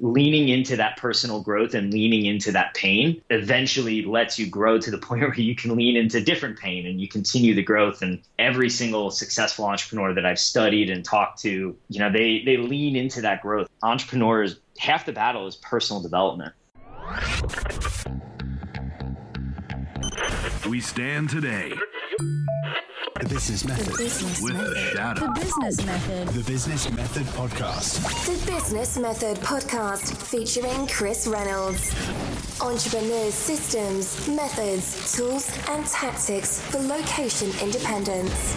leaning into that personal growth and leaning into that pain eventually lets you grow to the point where you can lean into different pain and you continue the growth. And every single successful entrepreneur that I've studied and talked to, you know, they lean into that growth. Entrepreneurs, half the battle is personal development. We stand today. The Business Method with the Shadow. The Business Method. The Business Method Podcast. The Business Method Podcast featuring Chris Reynolds. Entrepreneurs' systems, methods, tools, and tactics for location independence.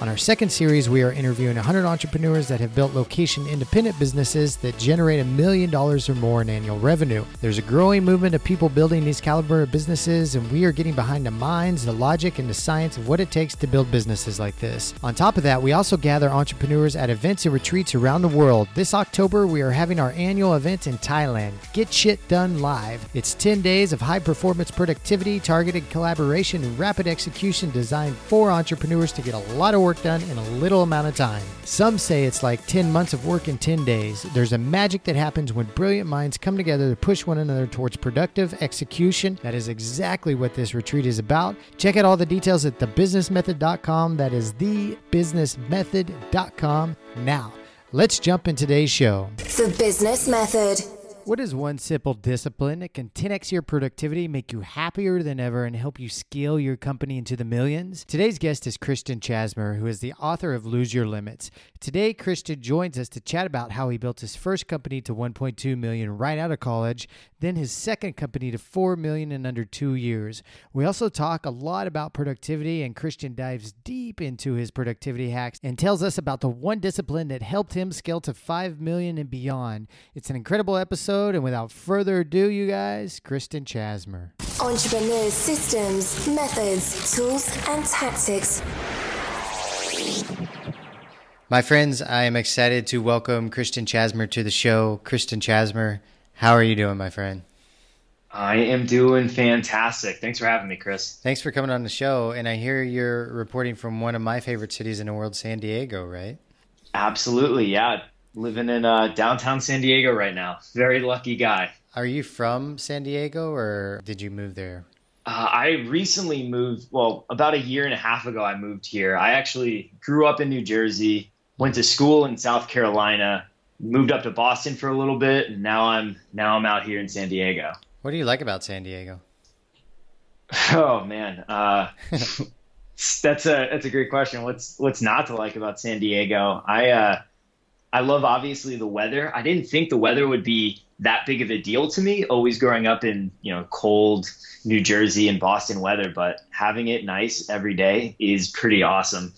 On our second series, we are interviewing 100 entrepreneurs that have built location-independent businesses that generate $1 million or more in annual revenue. There's a growing movement of people building these caliber of businesses, and we are getting behind the minds, the logic, and the science of what it takes to build businesses like this. On top of that, we also gather entrepreneurs at events and retreats around the world. This October, we are having our annual event in Thailand, Get Shit Done Live. It's 10 days of high-performance productivity, targeted collaboration, and rapid execution designed for entrepreneurs to get a lot of work done in a little amount of time. Some say it's like 10 months of work in 10 days. There's a magic that happens when brilliant minds come together to push one another towards productive execution. That is exactly what this retreat is about. Check out all the details at thebusinessmethod.com. That is thebusinessmethod.com. Now, let's jump in today's show. The Business Method. What is one simple discipline that can 10x your productivity, make you happier than ever, and help you scale your company into the millions? Today's guest is Christian Chasmer, who is the author of Lose Your Limits. Today, Christian joins us to chat about how he built his first company to $1.2 million right out of college, then his second company to $4 million in under 2 years. We also talk a lot about productivity, and Christian dives deep into his productivity hacks and tells us about the one discipline that helped him scale to $5 million and beyond. It's an incredible episode. And without further ado, you guys, Christian Chasmer. Entrepreneurs, systems, methods, tools, and tactics. My friends, I am excited to welcome Christian Chasmer to the show. Christian Chasmer, how are you doing, my friend? I am doing fantastic. Thanks for having me, Chris. Thanks for coming on the show. And I hear you're reporting from one of my favorite cities in the world, San Diego, right? Absolutely, yeah. Living in downtown San Diego right now. Very lucky guy. Are you from San Diego or did you move there? I recently moved, well, about a year and a half ago I moved here. I actually grew up in New Jersey, went to school in South Carolina, moved up to Boston for a little bit, and now I'm out here in San Diego. What do you like about San Diego? Oh, man. That's a great question. What's not to like about San Diego? I love, obviously, the weather. I didn't think the weather would be that big of a deal to me, always growing up in, you know, cold New Jersey and Boston weather, but having it nice every day is pretty awesome.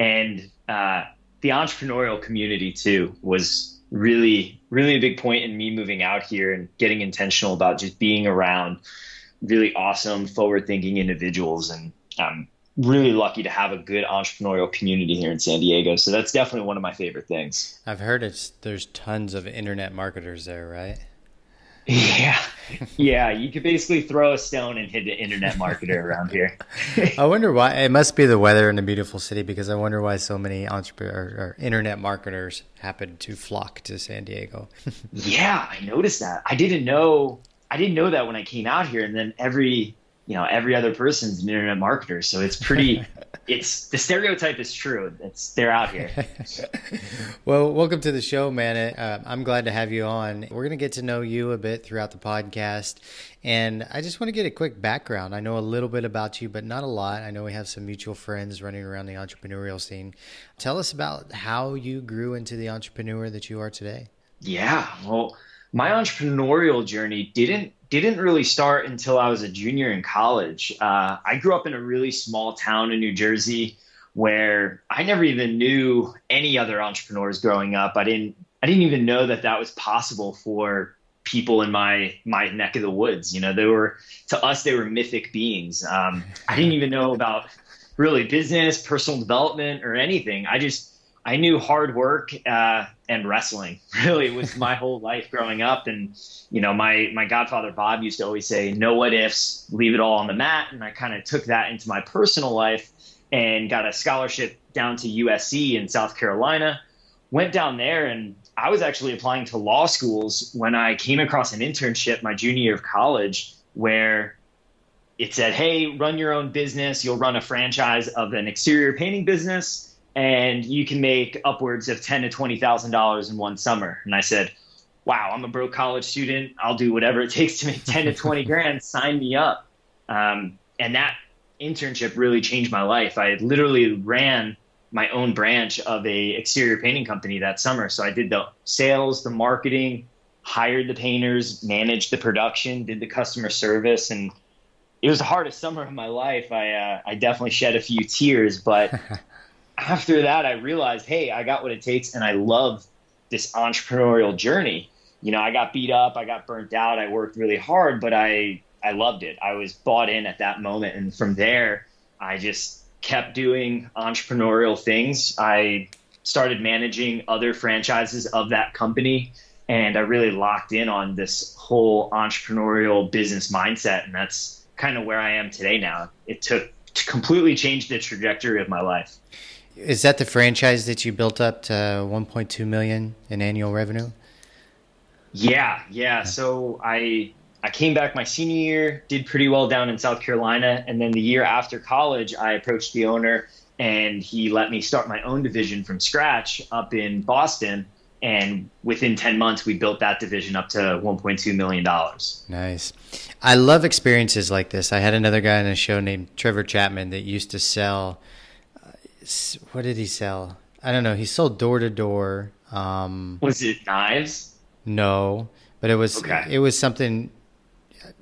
And the entrepreneurial community, too, was really, really a big point in me moving out here and getting intentional about just being around really awesome, forward-thinking individuals. And I'm really lucky to have a good entrepreneurial community here in San Diego. So that's definitely one of my favorite things. I've heard there's tons of internet marketers there, right? Yeah. You could basically throw a stone and hit an internet marketer around here. I wonder why. It must be the weather in a beautiful city, because I wonder why so many entrepreneurs or internet marketers happen to flock to San Diego. Yeah, I noticed that. I didn't know that when I came out here. And then every other person's an internet marketer. So it's the stereotype is true. They're out here. Well, welcome to the show, man. I'm glad to have you on. We're going to get to know you a bit throughout the podcast. And I just want to get a quick background. I know a little bit about you, but not a lot. I know we have some mutual friends running around the entrepreneurial scene. Tell us about how you grew into the entrepreneur that you are today. Yeah. Well, my entrepreneurial journey didn't really start until I was a junior in college. I grew up in a really small town in New Jersey where I never even knew any other entrepreneurs growing up. I didn't even know that was possible for people in my neck of the woods. You know, they were, to us, they were mythic beings. I didn't even know about really business, personal development, or anything. I knew hard work and wrestling. Really, it was my whole life growing up. And, you know, my godfather, Bob, used to always say, no what ifs, leave it all on the mat. And I kind of took that into my personal life and got a scholarship down to USC in South Carolina, went down there, and I was actually applying to law schools when I came across an internship my junior year of college where it said, hey, run your own business. You'll run a franchise of an exterior painting business, and you can make upwards of $10,000 to $20,000 in one summer. And I said, wow, I'm a broke college student. I'll do whatever it takes to make 10 to 20 grand. Sign me up. And that internship really changed my life. I had literally ran my own branch of a exterior painting company that summer. So I did the sales, the marketing, hired the painters, managed the production, did the customer service. And it was the hardest summer of my life. I definitely shed a few tears, but after that, I realized, hey, I got what it takes, and I love this entrepreneurial journey. You know, I got beat up, I got burnt out, I worked really hard, but I loved it. I was bought in at that moment, and from there, I just kept doing entrepreneurial things. I started managing other franchises of that company, and I really locked in on this whole entrepreneurial business mindset, and that's kind of where I am today now. It took to completely change the trajectory of my life. Is that the franchise that you built up to $1.2 million in annual revenue? Yeah. So I came back my senior year, did pretty well down in South Carolina. And then the year after college, I approached the owner and he let me start my own division from scratch up in Boston. And within 10 months, we built that division up to $1.2 million. Nice. I love experiences like this. I had another guy on the show named Trevor Chapman that used to sell... what did he sell? I don't know. He sold door to door. Was it knives? No, but it was okay. It was something.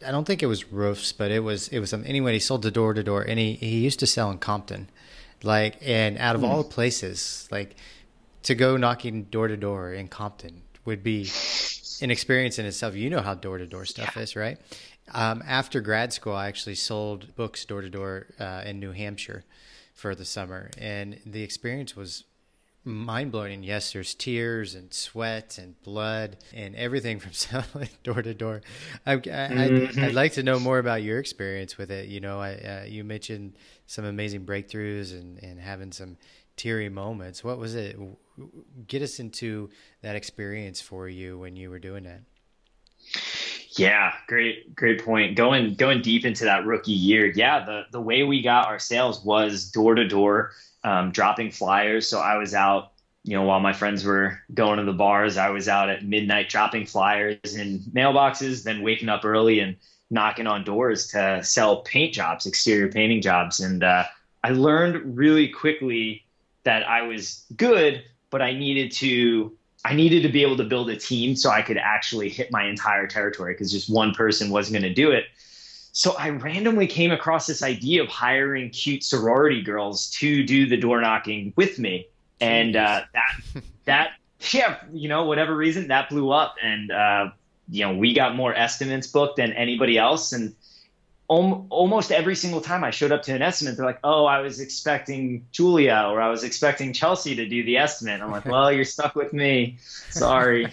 I don't think it was roofs, but it was something. Anyway, he sold the door to door, and he used to sell in Compton, like, and out of all places, like, to go knocking door to door in Compton would be an experience in itself. You know how door to door stuff is, right? After grad school, I actually sold books door to door in New Hampshire for the summer, and the experience was mind-blowing. And yes, there's tears and sweat and blood and everything from selling door to door. I'd like to know more about your experience with it. You know, you mentioned some amazing breakthroughs and having some teary moments. What was it? Get us into that experience for you when you were doing that. Yeah, great point. Going deep into that rookie year. Yeah, the way we got our sales was door to door, dropping flyers. So I was out, you know, while my friends were going to the bars, I was out at midnight dropping flyers in mailboxes, then waking up early and knocking on doors to sell paint jobs, exterior painting jobs. And I learned really quickly that I was good, but I needed to be able to build a team so I could actually hit my entire territory, because just one person wasn't going to do it. So I randomly came across this idea of hiring cute sorority girls to do the door knocking with me. And you know, whatever reason, that blew up. And, you know, we got more estimates booked than anybody else. And almost every single time I showed up to an estimate, they're like, oh, I was expecting Julia, or I was expecting Chelsea to do the estimate. And I'm like, well, you're stuck with me. Sorry.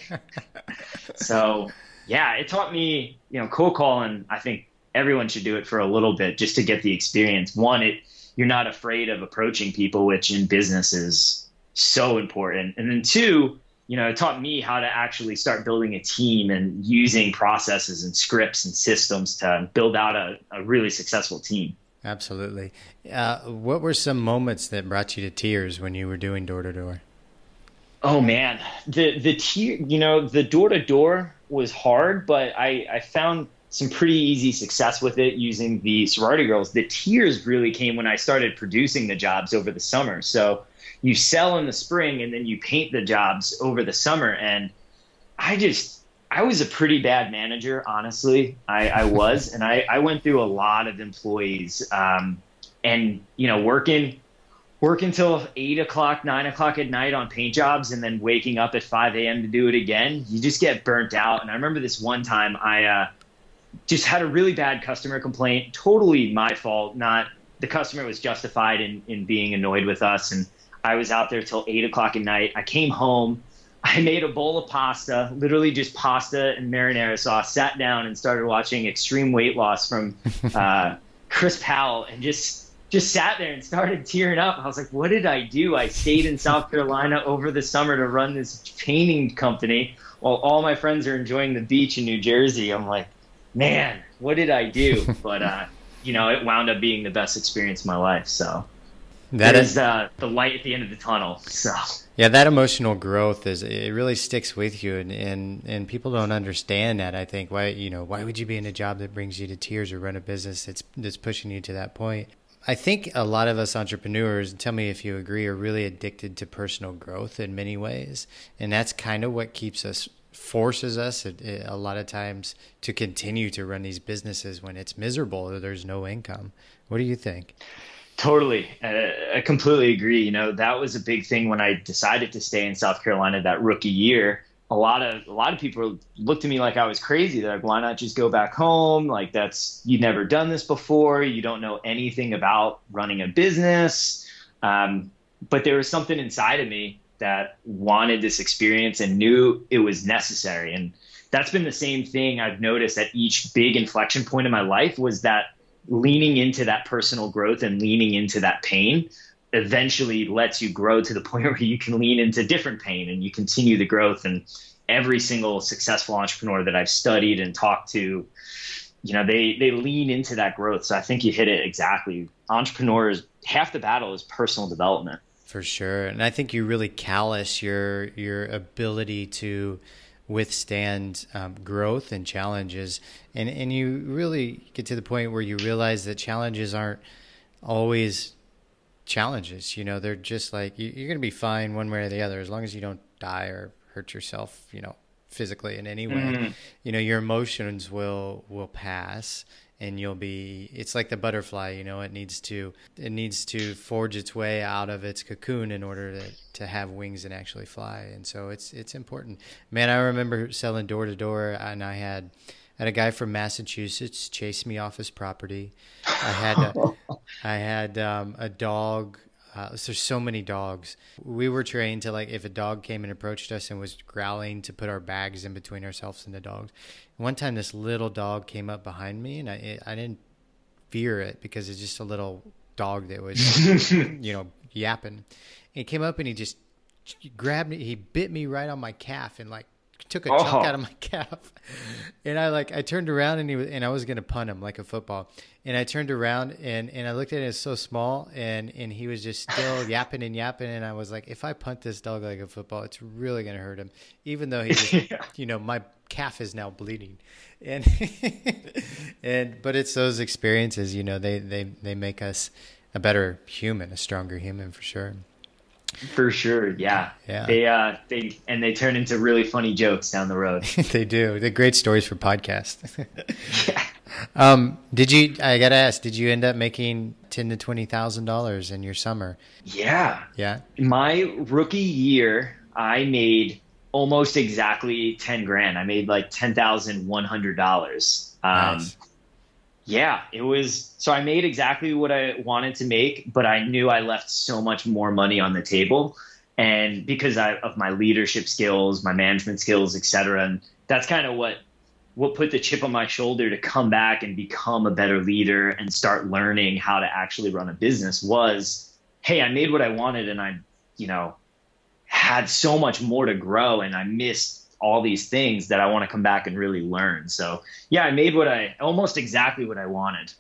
So yeah, it taught me, you know, cold calling. I think everyone should do it for a little bit just to get the experience. One, you're not afraid of approaching people, which in business is so important. And then two, you know, it taught me how to actually start building a team and using processes and scripts and systems to build out a really successful team. Absolutely. What were some moments that brought you to tears when you were doing door to door? Oh man, the door to door was hard, but I found some pretty easy success with it using the sorority girls. The tears really came when I started producing the jobs over the summer. So you sell in the spring and then you paint the jobs over the summer. And I was a pretty bad manager, honestly. I was, and I went through a lot of employees, and, you know, working work until 8 o'clock, 9 o'clock at night on paint jobs, and then waking up at 5 a.m. to do it again, you just get burnt out. And I remember this one time I just had a really bad customer complaint, totally my fault. Not the customer was justified in being annoyed with us. And I was out there till 8 o'clock at night. I came home, I made a bowl of pasta, literally just pasta and marinara sauce, sat down and started watching Extreme Weight Loss from Chris Powell, and just sat there and started tearing up. I was like, what did I do? I stayed in South Carolina over the summer to run this painting company while all my friends are enjoying the beach in New Jersey. I'm like, man, what did I do? But, you know, it wound up being the best experience of my life. So that is the light at the end of the tunnel. So yeah, that emotional growth is, it really sticks with you. And people don't understand that. I think why would you be in a job that brings you to tears or run a business that's pushing you to that point? I think a lot of us entrepreneurs, tell me if you agree, are really addicted to personal growth in many ways. And that's kind of what forces us a lot of times to continue to run these businesses when it's miserable or there's no income. What do you think? Totally. I completely agree. You know, that was a big thing when I decided to stay in South Carolina that rookie year. A lot of people looked at me like I was crazy. They're like, why not just go back home? Like, you've never done this before. You don't know anything about running a business. But there was something inside of me that wanted this experience and knew it was necessary. And that's been the same thing I've noticed at each big inflection point in my life, was that leaning into that personal growth and leaning into that pain eventually lets you grow to the point where you can lean into different pain and you continue the growth. And every single successful entrepreneur that I've studied and talked to, you know, they lean into that growth. So I think you hit it exactly. Entrepreneurs, half the battle is personal development. For sure. And I think you really callous your ability to withstand growth and challenges. And you really get to the point where you realize that challenges aren't always challenges. You know, they're just like, you're going to be fine one way or the other, as long as you don't die or hurt yourself, you know, physically in any way. Mm-hmm. You know, your emotions will pass, and you'll be, it's like the butterfly, you know, it needs to forge its way out of its cocoon in order to have wings and actually fly. And so it's important, man. I remember selling door to door, and I had a guy from Massachusetts chase me off his property. I had a dog. There's so many dogs. We were trained to, like, if a dog came and approached us and was growling, to put our bags in between ourselves and the dogs. One time, this little dog came up behind me, and I didn't fear it because it's just a little dog that was, you know, yapping. And he came up and he just grabbed me. He bit me right on my calf and, like, took a chunk out of my calf. And I turned around, and I was going to punt him like a football. And I turned around and I looked at it, it's so small, and he was just still yapping. And I was like, if I punt this dog like a football, it's really going to hurt him. Even though he just, you know, my calf is now bleeding. But it's those experiences, you know, they make us a better human, a stronger human for sure. For sure. Yeah. They turn into really funny jokes down the road. They do. They're great stories for podcasts. Yeah. I got to ask, did you end up making $10,000 to $20,000 in your summer? Yeah. Yeah. My rookie year, I made almost exactly 10 grand. I made like $10,100. Nice. Yeah, it was, so I made exactly what I wanted to make, but I knew I left so much more money on the table, and because of my leadership skills, my management skills, et cetera. And that's kind of what put the chip on my shoulder to come back and become a better leader and start learning how to actually run a business was, hey, I made what I wanted, and I, you know, had so much more to grow, and I missed all these things that I want to come back and really learn. So yeah, I made almost exactly what I wanted.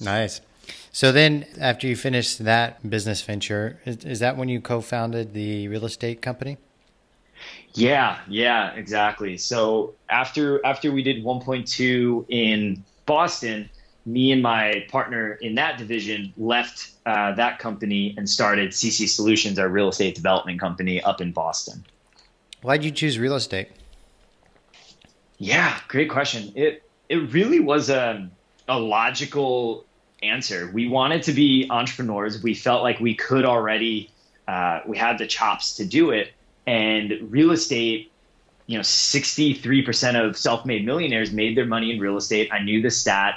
Nice. So then after you finished that business venture, is that when you co-founded the real estate company? Yeah, exactly. So after we did 1.2 in Boston, me and my partner in that division left that company and started CC Solutions, our real estate development company up in Boston. Why'd you choose real estate? Yeah, great question. It really was a logical answer. We wanted to be entrepreneurs. We felt like we could already, we had the chops to do it. And real estate, you know, 63% of self-made millionaires made their money in real estate. I knew the stat.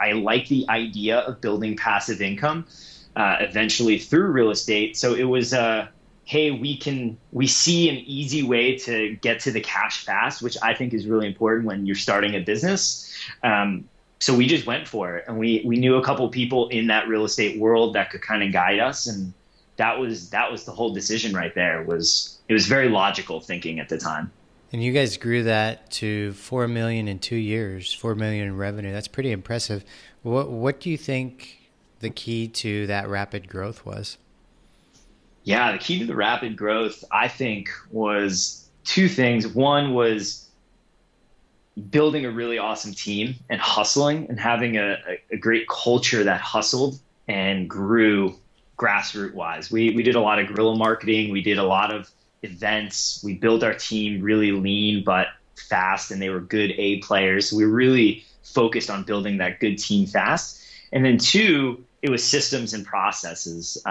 I like the idea of building passive income eventually through real estate. So it was, hey, we see an easy way to get to the cash fast, which I think is really important when you're starting a business. So we just went for it, and we knew a couple people in that real estate world that could kind of guide us, and that was the whole decision right there. It was very logical thinking at the time. And you guys grew that to 4 million in 2 years, 4 million in revenue. That's pretty impressive. What do you think the key to that rapid growth was? Yeah, the key to the rapid growth, I think, was two things. One was building a really awesome team and hustling and having a great culture that hustled and grew grassroots wise. We did a lot of guerrilla marketing. We did a lot of events. We built our team really lean but fast, and they were good A players. So we were really focused on building that good team fast. And then two, it was systems and processes.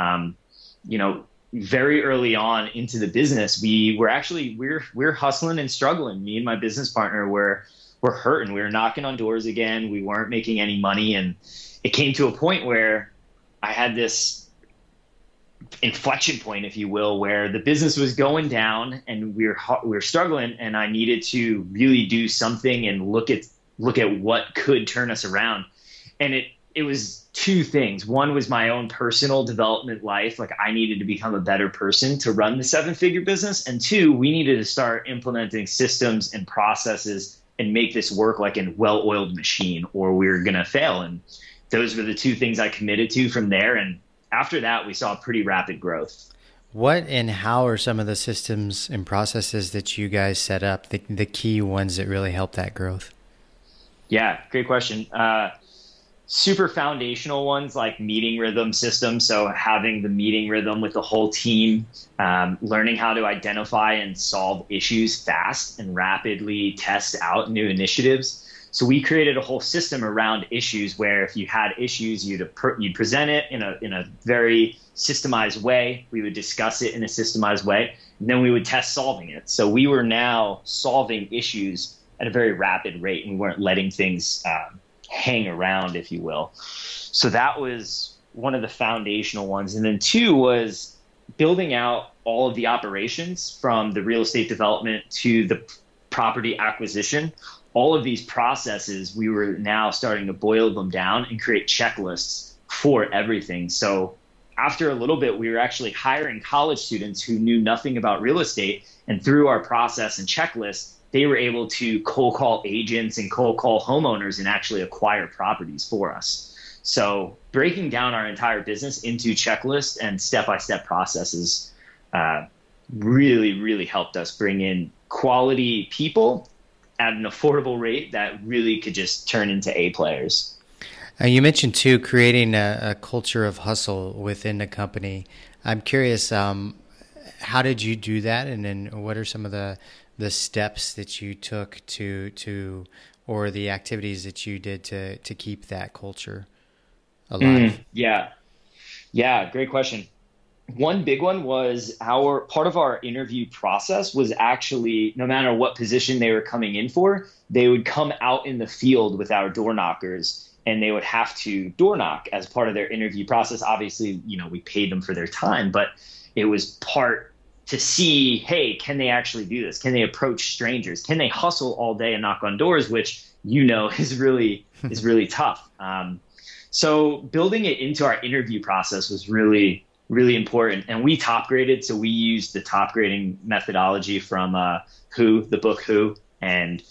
You know, very early on into the business, we're hustling and struggling. Me and my business partner were hurting. We were knocking on doors again. We weren't making any money, and it came to a point where I had this inflection point, if you will, where the business was going down and we were struggling, and I needed to really do something and look at what could turn us around. And it was two things. One was my own personal development life. Like, I needed to become a better person to run the 7-figure business. And two, we needed to start implementing systems and processes and make this work like a well-oiled machine, or we were going to fail. And those were the two things I committed to from there. And after that, we saw pretty rapid growth. What and how are some of the systems and processes that you guys set up, the key ones that really helped that growth? Yeah, great question. Super foundational ones like meeting rhythm system. So having the meeting rhythm with the whole team, learning how to identify and solve issues fast and rapidly test out new initiatives. So we created a whole system around issues where if you had issues, you'd present it in a very systemized way. We would discuss it in a systemized way, and then we would test solving it. So we were now solving issues at a very rapid rate, and we weren't letting things, hang around, if you will. So that was one of the foundational ones. And then two was building out all of the operations, from the real estate development to the property acquisition. All of these processes, we were now starting to boil them down and create checklists for everything. So after a little bit, we were actually hiring college students who knew nothing about real estate, and through our process and checklists, they were able to cold call agents and cold call homeowners and actually acquire properties for us. So breaking down our entire business into checklists and step-by-step processes really, really helped us bring in quality people at an affordable rate that really could just turn into A players. You mentioned too, creating a culture of hustle within the company. I'm curious, how did you do that? And then what are some of the steps that you took to or the activities that you did to keep that culture alive? Yeah, great question. One big one was part of our interview process was actually, no matter what position they were coming in for, they would come out in the field with our door knockers, and they would have to door knock as part of their interview process. Obviously, you know, we paid them for their time, but it was part to see, hey, can they actually do this? Can they approach strangers? Can they hustle all day and knock on doors, which, you know, is really tough. So building it into our interview process was really, really important. And we top graded. So we used the top grading methodology from the book Who. And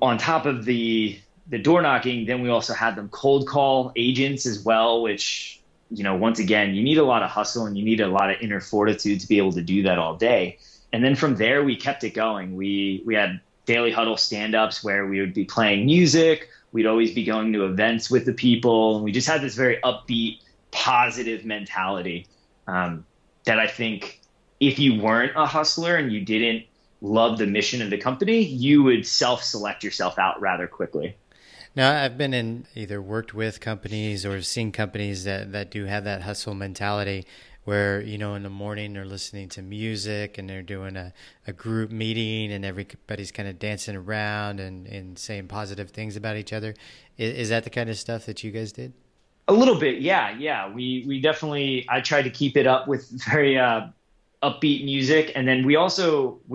on top of the door knocking, then we also had them cold call agents as well, which, you know, once again, you need a lot of hustle and you need a lot of inner fortitude to be able to do that all day. And then from there, we kept it going. We had daily huddle stand-ups where we would be playing music. We'd always be going to events with the people. And we just had this very upbeat, positive mentality that I think if you weren't a hustler and you didn't love the mission of the company, you would self-select yourself out rather quickly. Now, I've been in either worked with companies or seen companies that do have that hustle mentality where, you know, in the morning they're listening to music and they're doing a group meeting and everybody's kind of dancing around and saying positive things about each other. Is that the kind of stuff that you guys did? A little bit, yeah, yeah. We definitely, I tried to keep it up with very upbeat music. And then we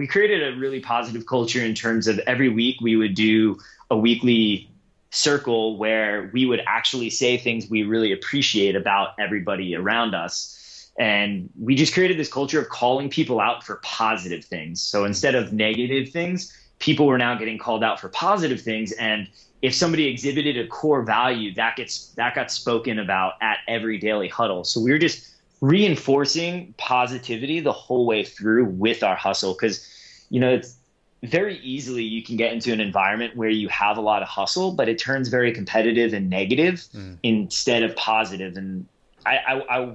created a really positive culture in terms of every week we would do a weekly circle where we would actually say things we really appreciate about everybody around us. And we just created this culture of calling people out for positive things. So instead of negative things, people were now getting called out for positive things. And if somebody exhibited a core value, that got spoken about at every daily huddle. So we were just reinforcing positivity the whole way through with our hustle, because, you know, it's very easily you can get into an environment where you have a lot of hustle, but it turns very competitive and negative instead of positive. And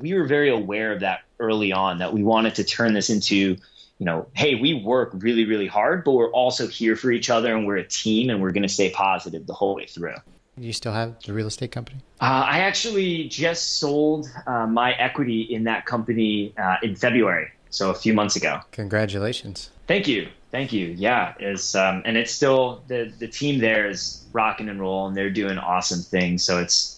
we were very aware of that early on, that we wanted to turn this into, you know, hey, we work really, really hard, but we're also here for each other and we're a team and we're going to stay positive the whole way through. You still have the real estate company? I actually just sold my equity in that company in February, so a few months ago. Congratulations. Thank you. Thank you. Yeah. And it's still the team there is rocking and rolling. They're doing awesome things. So it's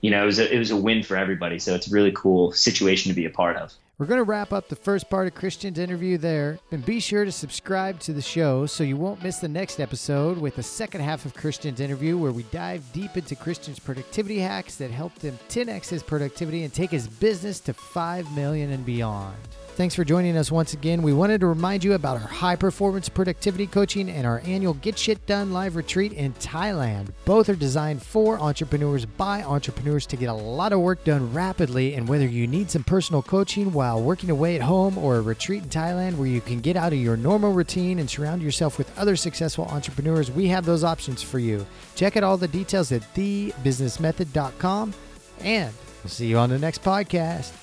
you know, it was a win for everybody. So it's a really cool situation to be a part of. We're going to wrap up the first part of Christian's interview there, and be sure to subscribe to the show so you won't miss the next episode with the second half of Christian's interview, where we dive deep into Christian's productivity hacks that helped him 10x his productivity and take his business to $5 million and beyond. Thanks for joining us once again. We wanted to remind you about our high-performance productivity coaching and our annual Get Shit Done Live retreat in Thailand. Both are designed for entrepreneurs by entrepreneurs to get a lot of work done rapidly, and whether you need some personal coaching while working away at home or a retreat in Thailand where you can get out of your normal routine and surround yourself with other successful entrepreneurs, we have those options for you. Check out all the details at thebusinessmethod.com, and we'll see you on the next podcast.